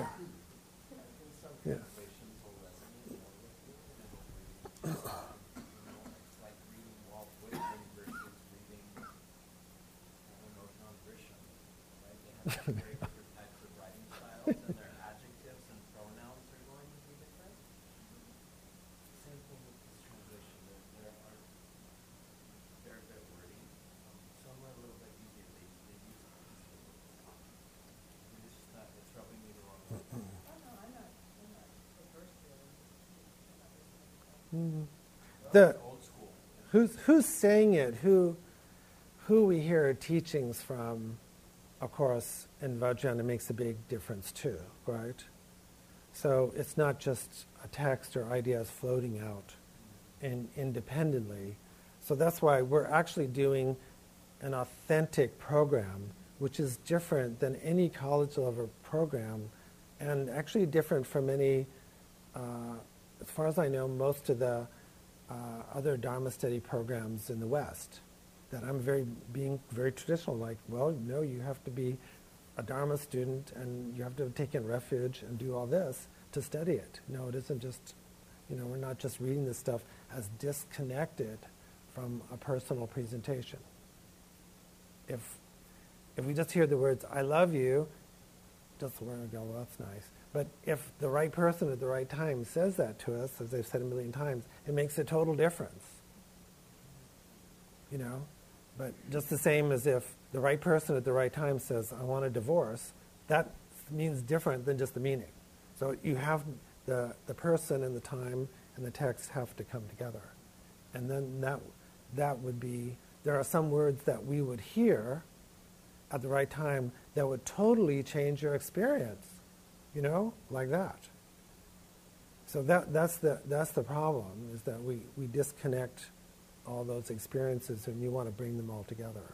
yeah. will resonate. They have very different types of writing styles, and their adjectives and pronouns are going to be different. Same thing with this translation. There are very bit of wording. Some are a little bit easier. They use it. It's just not, it's rubbing me the wrong way. Oh, no, I'm not. I'm not adverse to it. The old school. Who's, who's saying it? Who, who we hear teachings from? Of course, in Vajrayana makes a big difference too, right? So it's not just a text or ideas floating out in, independently. So that's why we're actually doing an authentic program, which is different than any college level program, and actually different from any, uh, as far as I know, most of the uh, other Dharma study programs in the West. That I'm very being very traditional, like, well, no, you have to be a Dharma student and you have to have taken refuge and do all this to study it. No, it isn't just, you know, we're not just reading this stuff as disconnected from a personal presentation. If if we just hear the words, I love you, just we're gonna go, well, that's nice. But if the right person at the right time says that to us, as they've said a million times, it makes a total difference. You know? But just the same as if the right person at the right time says, I want a divorce, that means different than just the meaning. So you have the, the person and the time and the text have to come together. And then that, that would be, there are some words that we would hear at the right time that would totally change your experience, you know, like that. So that, that's, the, that's the problem, is that we, we disconnect all those experiences, and you want to bring them all together.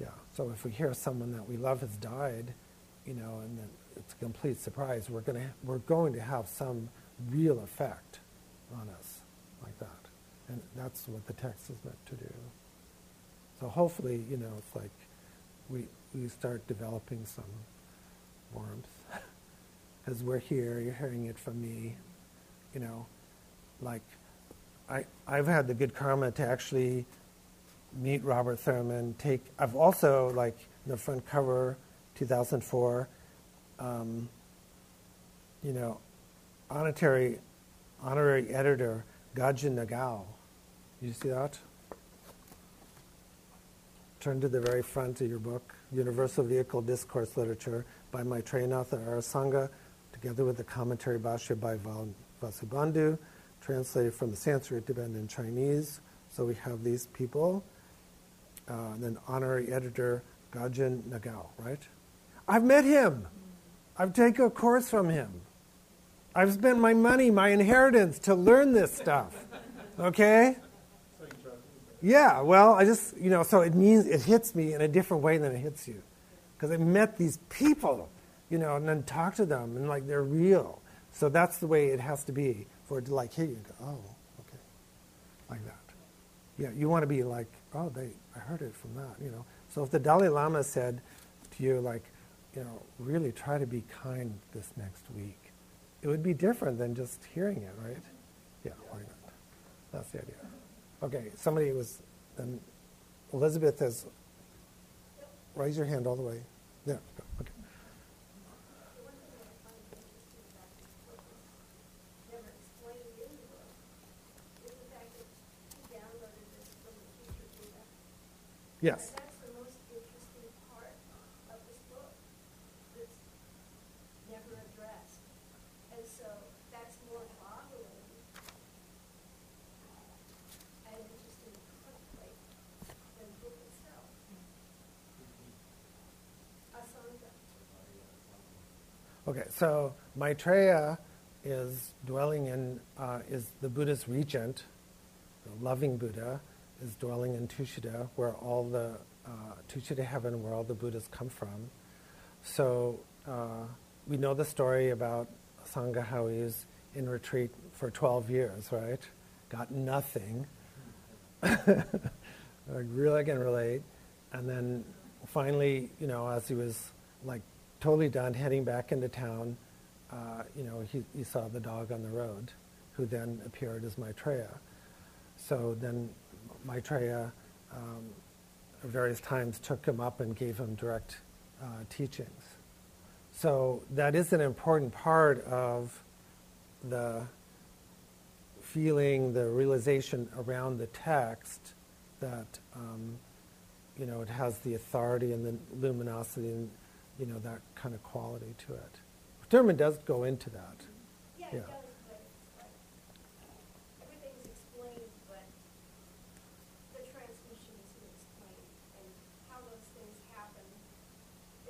Yeah. So if we hear someone that we love has died, you know, and then it's a complete surprise, we're going to we're going to have some real effect on us, like that. And that's what the text is meant to do. So hopefully, you know, it's like we we start developing some warmth, because we're here. You're hearing it from me, you know, like. I, I've had the good karma to actually meet Robert Thurman. Take I've also, like, the front cover, two thousand four, um, you know, honorary, honorary editor, Gajin Nagao. You see that? Turn to the very front of your book, Universal Vehicle Discourse Literature by Maitreyanatha Arasanga, together with the commentary Bhashya by Vasubandhu, translated from the Sanskrit, Tibetan, and Chinese, So we have these people, uh, then honorary editor Gajan Nagao, right? I've met him. I've taken a course from him. I've spent my money, my inheritance to learn this stuff. Okay? Yeah, well, I just, you know, so it means it hits me in a different way than it hits you. Because I met these people, you know, and then talk to them, and like they're real. So that's the way it has to be for it to like hit you. Go, oh, okay. Like that. Yeah, you want to be like, oh, they, I heard it from that, you know. So if the Dalai Lama said to you, like, you know, really try to be kind this next week, it would be different than just hearing it, right? Yeah, why not? That's the idea. Okay, somebody was, and Elizabeth has, raise your hand all the way. Yeah, okay. Yes. Okay, so Maitreya is dwelling in, uh, is the Buddha's regent, the loving Buddha, is dwelling in Tushita, where all the, uh, Tushita heaven, where all the Buddhas come from. So uh, we know the story about Sangha, how he was in retreat for twelve years, right? Got nothing. I really can relate. And then finally, you know, as he was like, totally done, heading back into town, uh, you know, he, he saw the dog on the road, who then appeared as Maitreya. So then Maitreya um, at various times took him up and gave him direct uh, teachings. So that is an important part of the feeling, the realization around the text that, um, you know, it has the authority and the luminosity and, you know, that kind of quality to it. Thurman does go into that. Yeah, yeah. It does, but it's like everything's explained, but the transmission isn't explained, and how those things happen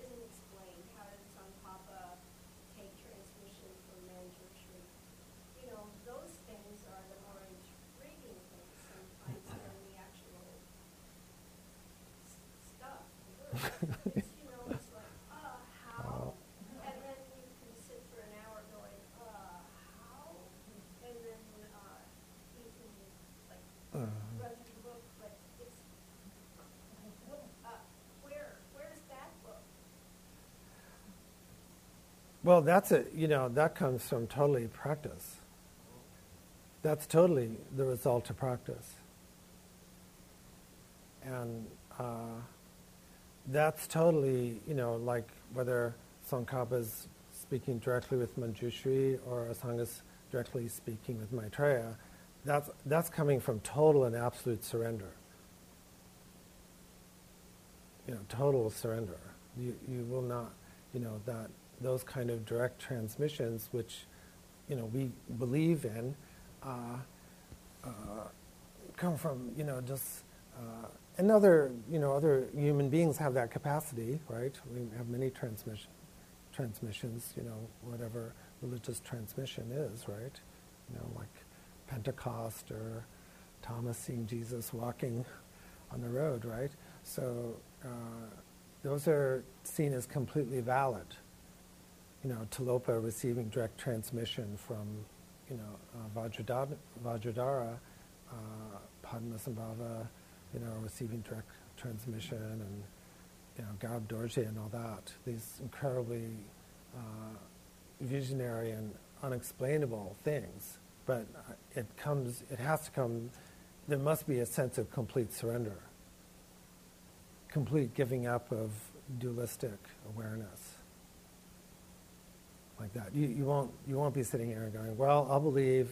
isn't explained. How does Tsongkhapa take transmission from Manchu Tree? You know, those things are the more intriguing things sometimes than the actual stuff. Well, that's a, you know, that comes from totally practice. That's totally the result of practice. And uh, that's totally, you know, like whether Tsongkhapa's speaking directly with Manjushri or Asangha's directly speaking with Maitreya, that's, that's coming from total and absolute surrender. You know, total surrender. You, you will not, you know, that those kind of direct transmissions, which, you know, we believe in, uh, uh, come from, you know, just, uh, and other, you know, other human beings have that capacity, right? We have many transmission, transmissions, you know, whatever religious transmission is, right? You know, like Pentecost or Thomas seeing Jesus walking on the road, right? So uh, those are seen as completely valid. You know, Tilopa receiving direct transmission from, you know, uh, Vajradhara, Vajradhara uh, Padmasambhava, you know, receiving direct transmission, and, you know, Garb Dorje and all that. These incredibly uh, visionary and unexplainable things. But it comes, it has to come, there must be a sense of complete surrender, complete giving up of dualistic awareness. Like that, you you won't you won't be sitting here and going, well, I'll believe,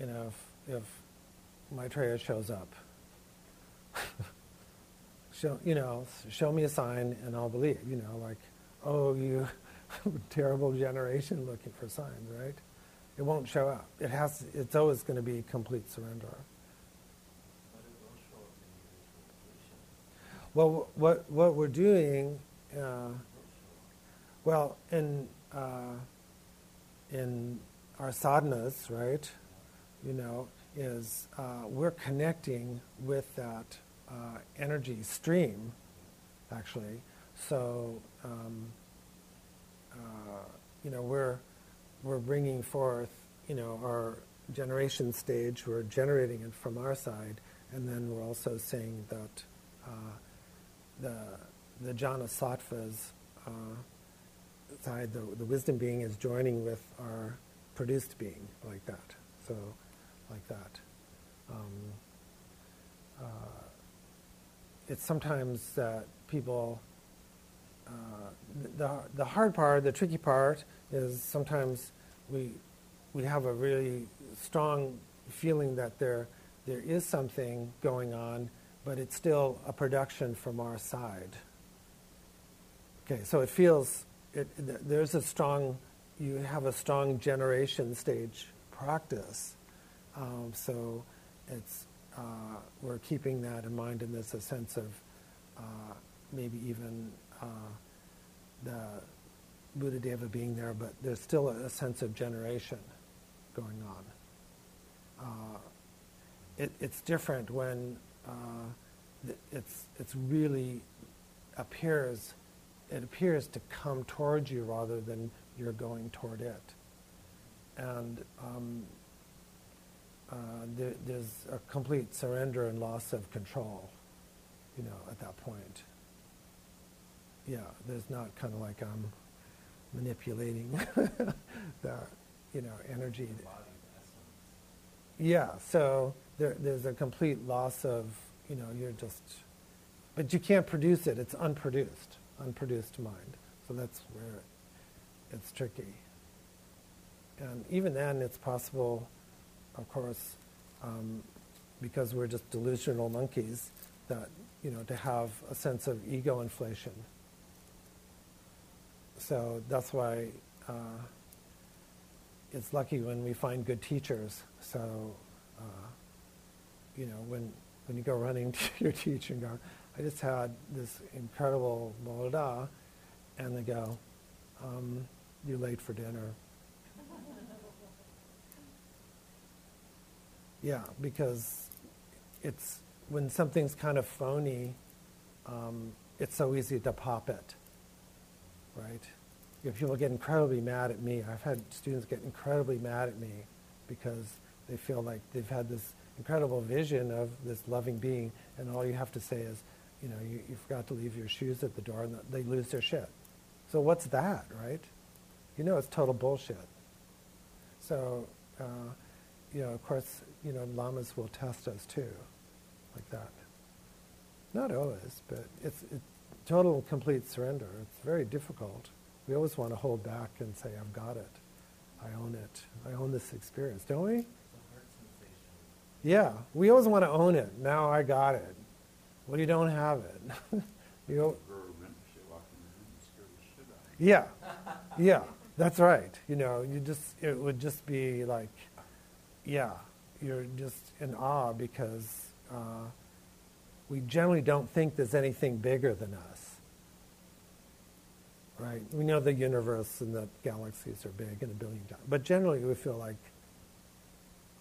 you know, if, if Maitreya shows up. show you know, show me a sign and I'll believe. You know, like, oh, you terrible generation looking for signs, right? It won't show up. It has. It's always going to be complete surrender. But Well, what what we're doing, uh, well, in uh, in our sadhanas, right? You know, is uh, we're connecting with that uh, energy stream, actually. So, um, uh, you know, we're we're bringing forth, you know, our generation stage. We're generating it from our side, and then we're also saying that uh, the the jhana sattva's uh, side, the the wisdom being, is joining with our produced being, like that. So, like that. Um, uh, it's sometimes that people. Uh, the the hard part, the tricky part, is sometimes we we have a really strong feeling that there there is something going on, but it's still a production from our side. Okay, so it feels it. There's a strong. You have a strong generation stage practice. Um, so it's uh, we're keeping that in mind, and there's a sense of uh, maybe even uh, the Buddha Deva being there, but there's still a, a sense of generation going on. Uh, it, it's different when uh, it's it's really appears it appears to come towards you rather than you're going toward it, and. Um, Uh, there, there's a complete surrender and loss of control, you know, at that point. Yeah, there's not kind of like I'm manipulating the, you know, energy. The body yeah, so there, there's a complete loss of, you know, you're just, but you can't produce it. It's unproduced, unproduced mind. So that's where it's tricky. And even then, it's possible. Of course, um, because we're just delusional monkeys, that, you know, to have a sense of ego inflation. So that's why uh, it's lucky when we find good teachers. So, uh, you know, when when you go running to your teacher and go, I just had this incredible blah, and they go, um, you're late for dinner. Yeah, because it's when something's kind of phony, um, it's so easy to pop it, right? You know, people get incredibly mad at me. I've had students get incredibly mad at me because they feel like they've had this incredible vision of this loving being, and all you have to say is, you know, you, you forgot to leave your shoes at the door, and they lose their shit. So what's that, right? You know, it's total bullshit. So. Uh, You know, of course, you know, lamas will test us too, like that. Not always, but it's, it's total and complete surrender. It's very difficult. We always want to hold back and say, I've got it. I own it. I own this experience, don't we? It's a hurt sensation. Yeah, we always want to own it. Now I got it. Well, you don't have it. You don't. Yeah, yeah, that's right. You know, you just, it would just be like, yeah, you're just in awe because uh, we generally don't think there's anything bigger than us, right? We know the universe and the galaxies are big and a billion times, but generally we feel like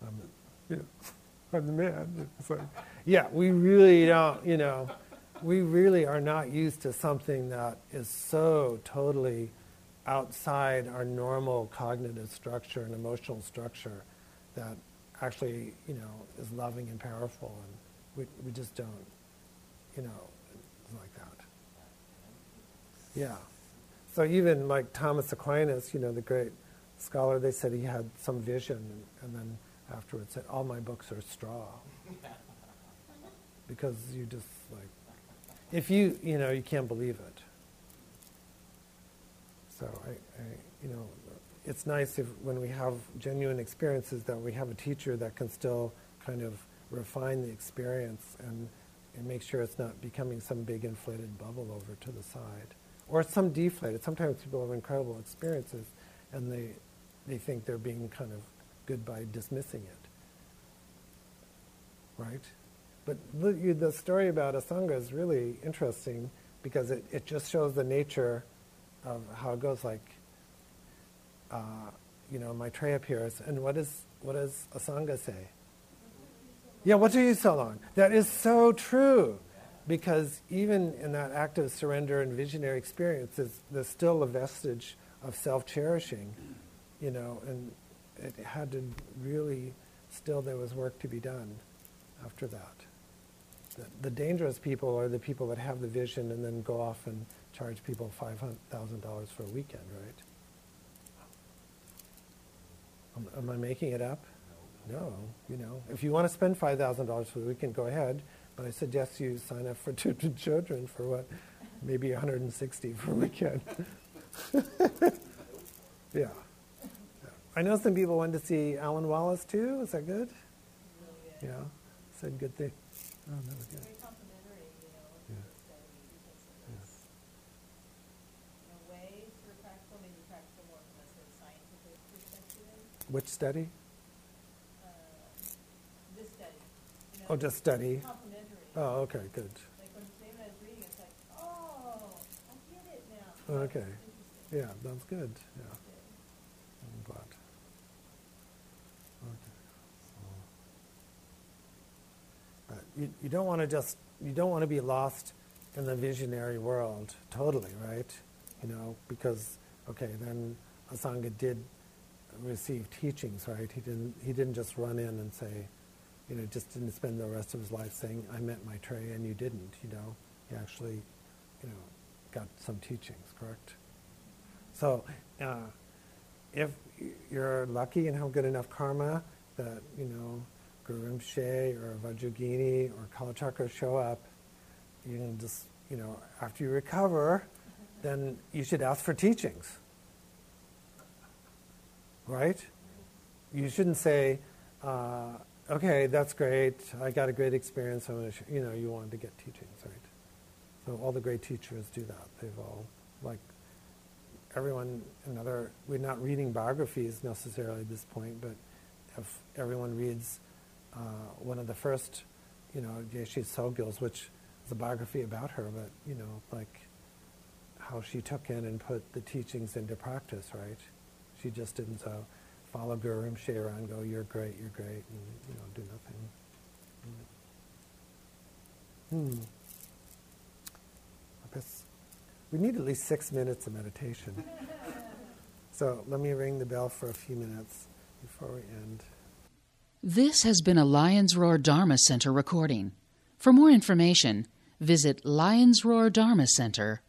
I'm the, you know, I'm the man. It's like, yeah, we really don't, you know, we really are not used to something that is so totally outside our normal cognitive structure and emotional structure. That actually, you know, is loving and powerful, and we we just don't, you know, like that. Yeah. So even like Thomas Aquinas, you know, the great scholar, they said he had some vision, and, and then afterwards said, all my books are straw. Because you just like, if you, you know, you can't believe it. So I, I you know, it's nice if when we have genuine experiences that we have a teacher that can still kind of refine the experience and, and make sure it's not becoming some big inflated bubble over to the side. Or some deflated. Sometimes people have incredible experiences and they they think they're being kind of good by dismissing it. Right? But the, the story about Asanga is really interesting because it, it just shows the nature of how it goes. Like, uh, you know, Maitreya appears, and what is what does Asanga say? Yeah, what do you so long? That is so true, because even in that act of surrender and visionary experience, there's, there's still a vestige of self-cherishing, you know, and it had to really, still there was work to be done after that. The, the dangerous people are the people that have the vision and then go off and charge people five hundred thousand dollars for a weekend, right? Am, am I making it up? No, you know, if you want to spend five thousand dollars for the weekend, go ahead, but I suggest you sign up for two children for what, maybe one hundred sixty for a weekend. Yeah. I know some people wanted to see Alan Wallace too. Is that good? Yeah. Yeah. Said good thing. Oh, that was good. Very complimentary, you know, yeah. Study, because it's, yeah, in a way, for practical, maybe practical more from a sort of scientific perspective. Which study? Uh, this study. You know, oh, just study. Complimentary. Oh, okay, good. Like when David was reading, it's like, oh, I get it now. Okay. Yeah, that's good. Yeah. I'm glad. Okay. So, uh, you, you don't want to just, you don't want to be lost in the visionary world totally, right? You know, because, okay, then Asanga did receive teachings, right? He didn't, he didn't just run in and say, you know, just didn't spend the rest of his life saying, I met Maitreya and you didn't, you know? He actually, you know, got some teachings, correct? So, uh, if you're lucky and have good enough karma that, you know, Guru Rinpoche or Vajrayana or Kalachakra show up, you can just, you know, after you recover, then you should ask for teachings. Right? You shouldn't say, uh, okay, that's great, I got a great experience, I'm gonna sh-, you know, you want to get teachings, right? So all the great teachers do that. They've all, like, everyone, another, we're not reading biographies necessarily at this point, but if everyone reads uh, one of the first, you know, Geshe Sogyal's, which is a biography about her, but, you know, like how she took in and put the teachings into practice, right? She just didn't so follow Guru Rinpoche around and go, you're great, you're great, and, you know, do nothing. Hmm. I guess we need at least six minutes of meditation. So let me ring the bell for a few minutes before we end. This has been a Lion's Roar Dharma Center recording. For more information, visit lions roar dharma center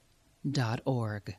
dot org.